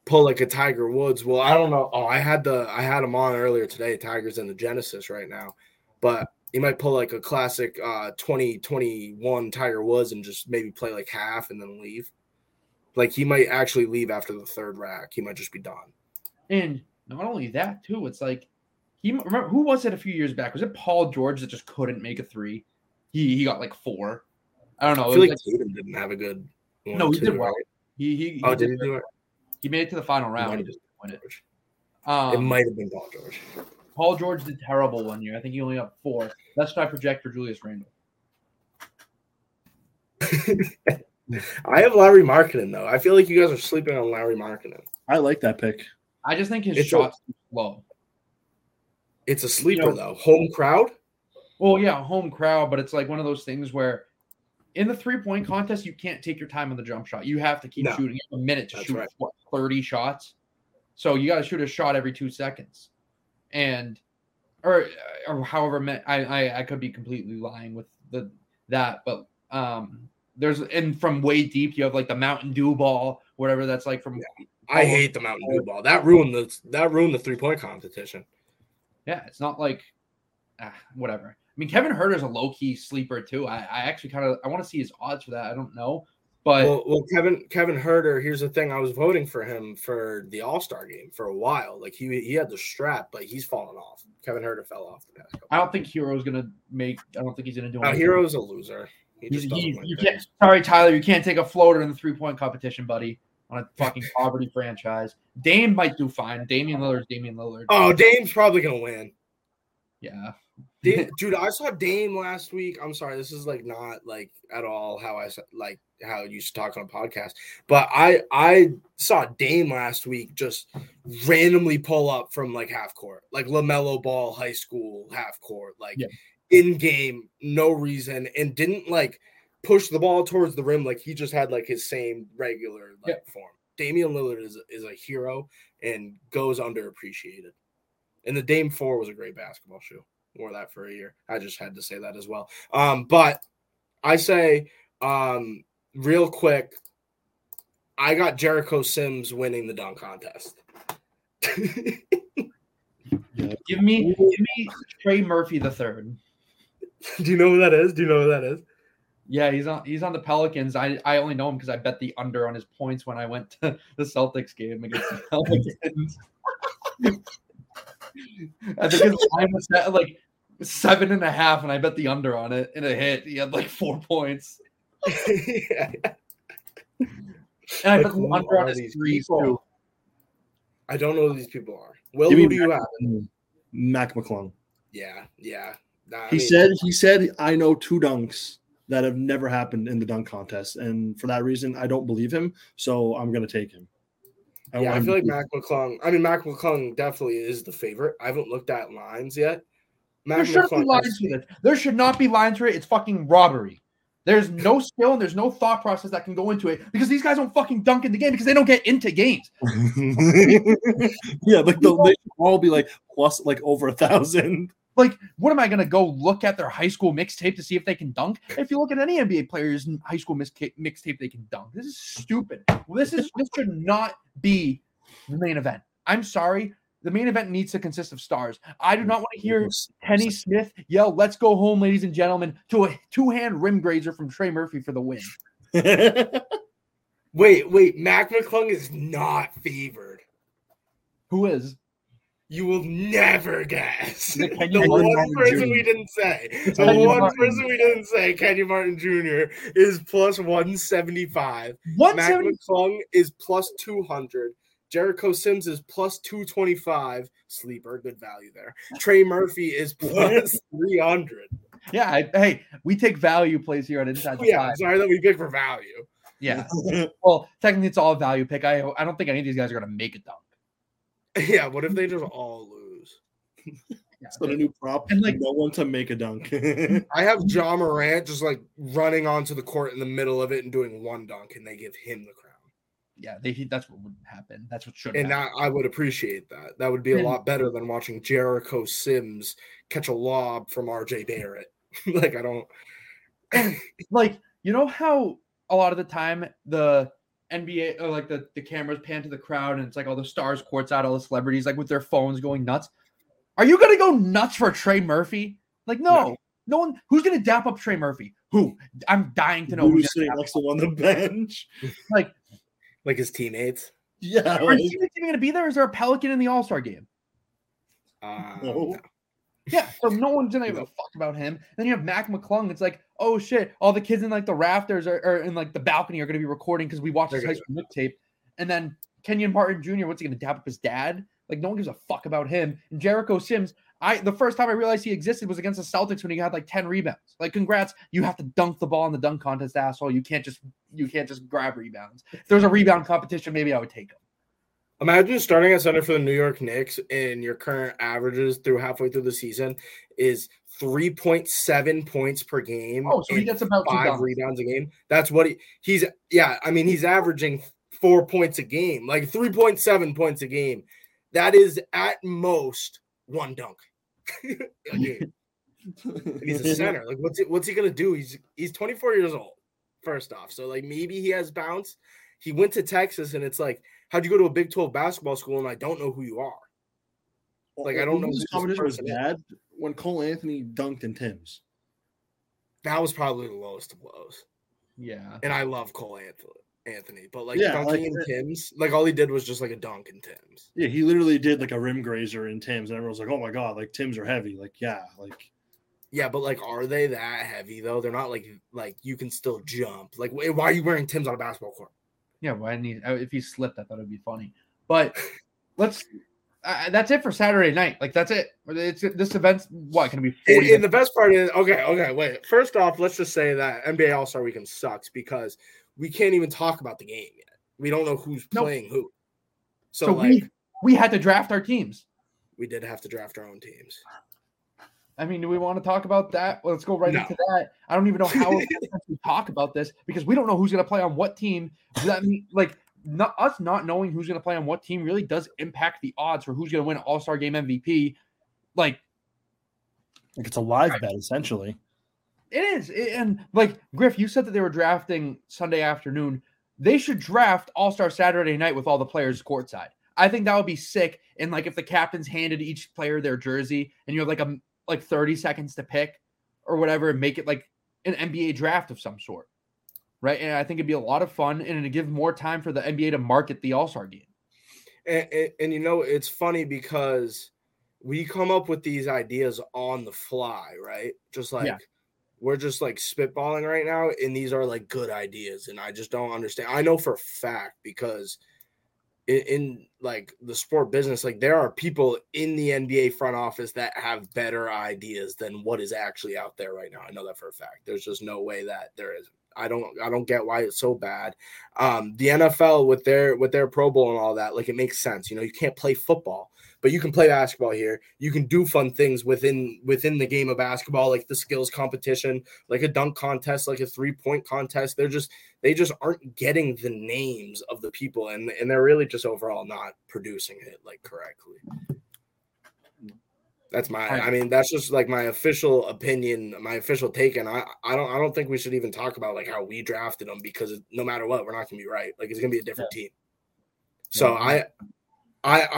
pull like a Tiger Woods. Well, I don't know. Oh, I had him on earlier today. Tiger's in the Genesis right now. But he might pull like a classic 2021 Tiger Woods and just maybe play like half and then leave. Like he might actually leave after the third rack. He might just be done. And not only that, too, it's like remember who was it a few years back? Was it Paul George that just couldn't make a three? He got like four. I don't know. I feel like Tatum didn't have a good one. No, he did well. Did he do it? He made it to the final round. It might have been Paul George. Paul George did terrible one year. I think he only got four. That's what I project for Julius Randle. I have Lauri Markkanen, though. I feel like you guys are sleeping on Lauri Markkanen. I like that pick. I just think his shot's low. It's a sleeper, though. Home crowd? Well, yeah, home crowd, but it's like one of those things where in the 3-point contest, you can't take your time on the jump shot. You have to keep shooting a minute to shoot 30 shots. So you got to shoot a shot every 2 seconds. And or however, I could be completely lying with that, but there's and from way deep you have like the Mountain Dew ball, whatever that's like from. Yeah, I hate the Mountain Dew ball. That ruined the 3-point competition. Yeah, it's not like whatever. I mean, Kevin Huerter's a low key sleeper too. I actually I want to see his odds for that. I don't know, but well, Kevin Huerter. Here's the thing: I was voting for him for the All-Star game for a while. Like he had the strap, but he's fallen off. Kevin Huerter fell off the past couple. I don't think Hero's gonna make. I don't think he's gonna do anything. Hero's a loser. Sorry, Tyler, you can't take a floater in the 3-point competition, buddy. On a fucking poverty franchise, Dame might do fine. Damian Lillard. Oh, Dame's probably gonna win. Yeah. Dude, I saw Dame last week. I'm sorry, this is like not like at all how I like how you used to talk on a podcast. But I saw Dame last week just randomly pull up from like half court, like LaMelo Ball high school half court, like in game, no reason, and didn't like push the ball towards the rim. Like he just had like his same regular like form. Damian Lillard is a hero and goes underappreciated. And the Dame 4 was a great basketball shoe. wore that for a year. I just had to say that as well. But I say real quick, I got Jericho Sims winning the dunk contest. Give me Trey Murphy the third. Do you know who that is? Yeah, he's on the Pelicans. I only know him because I bet the under on his points when I went to the Celtics game against the Pelicans. I think his line was at like 7.5, and I bet the under on it in a hit. He had like 4 points. Yeah. And I bet the under on his threes too. I don't know who these people are. Will, who do you have? Mac McClung. Yeah. He said, I know two dunks that have never happened in the dunk contest. And for that reason, I don't believe him. So I'm going to take him. I feel like Mac McClung definitely is the favorite. I haven't looked at lines yet. There should not be lines for it. It's fucking robbery. There's no skill and there's no thought process that can go into it because these guys don't fucking dunk in the game because they don't get into games. Yeah, like they should all be like plus like over 1,000. Like, what am I going to go look at their high school mixtape to see if they can dunk? If you look at any NBA players in high school mixtape, they can dunk. This is stupid. This should not be the main event. I'm sorry. The main event needs to consist of stars. I do not want to hear Kenny Smith yell, "Let's go home, ladies and gentlemen," to a two-hand rim grazer from Trey Murphy for the win. Wait. Mac McClung is not favored. Who is? You will never guess. The one person we didn't say, Kenyon Martin Jr., is plus 175. Mac McClung is plus 200. Jericho Sims is plus 225. Sleeper, good value there. Trey Murphy is plus 300. Yeah, hey, we take value plays here on Inside the Five. Sorry that we pick for value. Yeah. Well, technically it's all a value pick. I don't think any of these guys are going to make a dunk. Yeah, what if they just all lose? Put a new prop and like no one to make a dunk. I have John Morant just like running onto the court in the middle of it and doing one dunk, and they give him the crown. Yeah, that's what wouldn't happen. That's what should happen. And I would appreciate that. That would be a lot better than watching Jericho Sims catch a lob from RJ Barrett. Like, I don't... Like, you know how a lot of the time the NBA, or like the cameras pan to the crowd and it's like all the stars, courts out, all the celebrities, like with their phones going nuts? Are you going to go nuts for Trey Murphy? Like, no. No one. Who's going to dap up Trey Murphy? Who? I'm dying to know who's sitting next to him on the bench. Like his teammates? Yeah. Are his teammates even going to be there? Is there a Pelican in the All-Star game? No. Yeah, so no one's going to give a fuck about him. And then you have Mac McClung. It's like, oh, shit. All the kids in, like, the rafters or in, like, the balcony are going to be recording because we watched this high school mixtape. And then Kenyon Martin Jr., what's he going to dap up his dad? Like, no one gives a fuck about him. And Jericho Sims, the first time I realized he existed was against the Celtics when he had, like, 10 rebounds. Like, congrats. You have to dunk the ball in the dunk contest, asshole. You can't just grab rebounds. If there's a rebound competition, maybe I would take them. Imagine starting at center for the New York Knicks and your current averages through halfway through the season is 3.7 points per game. Oh, so he gets about 5 rebounds a game. That's what he's averaging 4 points a game, like 3.7 points a game. That is at most one dunk. A game. And he's a center. Like, what's he gonna do? He's 24 years old. First off, so like maybe he has bounce. He went to Texas, and it's like, how'd you go to a Big 12 basketball school? And I don't know who you are. Like, I don't know. This competition was bad when Cole Anthony dunked in Timbs. That was probably the lowest of lows. Yeah, and I love Cole Anthony, but like dunking in Timbs, like all he did was just like a dunk in Timbs. Yeah, he literally did like a rim grazer in Timbs, and everyone's like, oh my god, like Timbs are heavy. Yeah, but, like, are they that heavy, though? They're not, like you can still jump. Like, why are you wearing Timbs on a basketball court? Yeah, well, if he slipped, I thought it would be funny. But that's it for Saturday night. Like, that's it. This event's, what, going to be 40 minutes? And the best part is, okay, wait. First off, let's just say that NBA All-Star Weekend sucks because we can't even talk about the game yet. We don't know who's playing who. So like, we had to draft our teams. We did have to draft our own teams. I mean, do we want to talk about that? Well, let's go into that. I don't even know how we talk about this because we don't know who's going to play on what team. That mean, like, us not knowing who's going to play on what team really does impact the odds for who's going to win All-Star Game MVP. Like, Like it's a live bet, essentially. It is. And like Griff, you said that they were drafting Sunday afternoon. They should draft All-Star Saturday night with all the players courtside. I think that would be sick. And like if the captains handed each player their jersey and you have like a 30 seconds to pick or whatever and make it like an NBA draft of some sort. Right. And I think it'd be a lot of fun and it'd give more time for the NBA to market the All-Star game. And you know, it's funny because we come up with these ideas on the fly, right? Just like we're just like spitballing right now. And these are like good ideas. And I just don't understand. I know for a fact because in like the sport business, like there are people in the NBA front office that have better ideas than what is actually out there right now. I know that for a fact. There's just no way that there isn't. I don't get why it's so bad. The NFL with their Pro Bowl and all that, like it makes sense. You know, you can't play football, but you can play basketball here. You can do fun things within the game of basketball, like the skills competition, like a dunk contest, like a 3-point contest. They just aren't getting the names of the people, and they're really just overall not producing it like correctly. That's that's just like my official opinion, my official take. And I don't think we should even talk about like how we drafted them because no matter what, we're not going to be right. Like it's going to be a different team. So I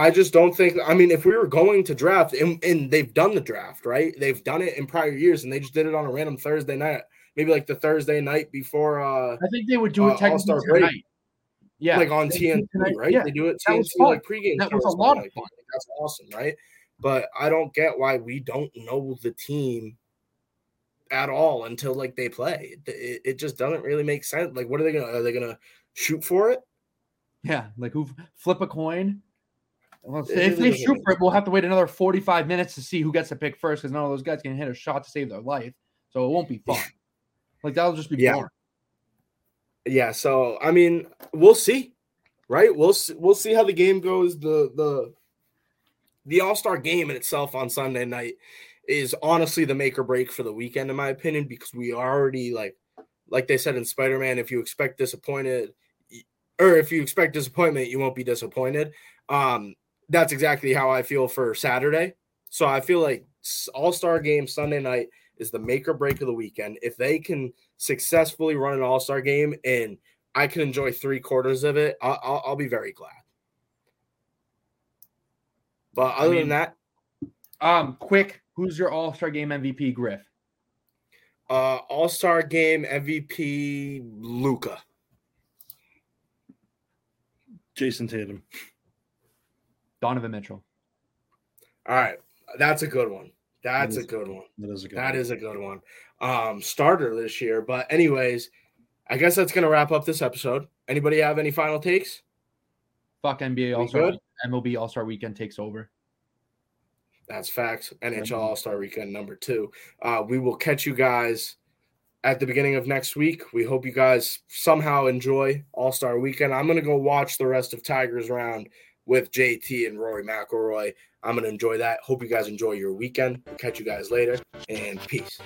just don't think, I mean, if we were going to draft and they've done the draft, right. They've done it in prior years and they just did it on a random Thursday night, maybe like the Thursday night before. I think they would do it technically tonight. Yeah. Like on TNT, right? Yeah. They do it TNT like pregame. That was a lot of fun. That's awesome. Right. But I don't get why we don't know the team at all until like they play. It just doesn't really make sense. Like, what are they gonna? Are they gonna shoot for it? Yeah, like who flip a coin? Well, if they shoot for it, we'll have to wait another 45 minutes to see who gets to pick first because none of those guys can hit a shot to save their life. So it won't be fun. Like that'll just be boring. Yeah. So I mean, we'll see, right? We'll see how the game goes. The All-Star game in itself on Sunday night is honestly the make or break for the weekend, in my opinion, because we already like they said in Spider-Man, if you expect disappointment, you won't be disappointed. That's exactly how I feel for Saturday. So I feel like All-Star game Sunday night is the make or break of the weekend. If they can successfully run an All-Star game and I can enjoy 3/4 of it, I'll be very glad. But other than that, quick, who's your All-Star Game MVP, Griff? All-Star Game MVP, Luka. Jason Tatum. Donovan Mitchell. All right. That's a good one. That is a good one. Starter this year. But anyways, I guess that's going to wrap up this episode. Anybody have any final takes? Fuck NBA All-Star. MLB All-Star Weekend takes over. That's facts. NHL All-Star Weekend number 2. We will catch you guys at the beginning of next week. We hope you guys somehow enjoy All-Star Weekend. I'm going to go watch the rest of Tigers round with JT and Rory McIlroy. I'm going to enjoy that. Hope you guys enjoy your weekend. We'll catch you guys later, and peace.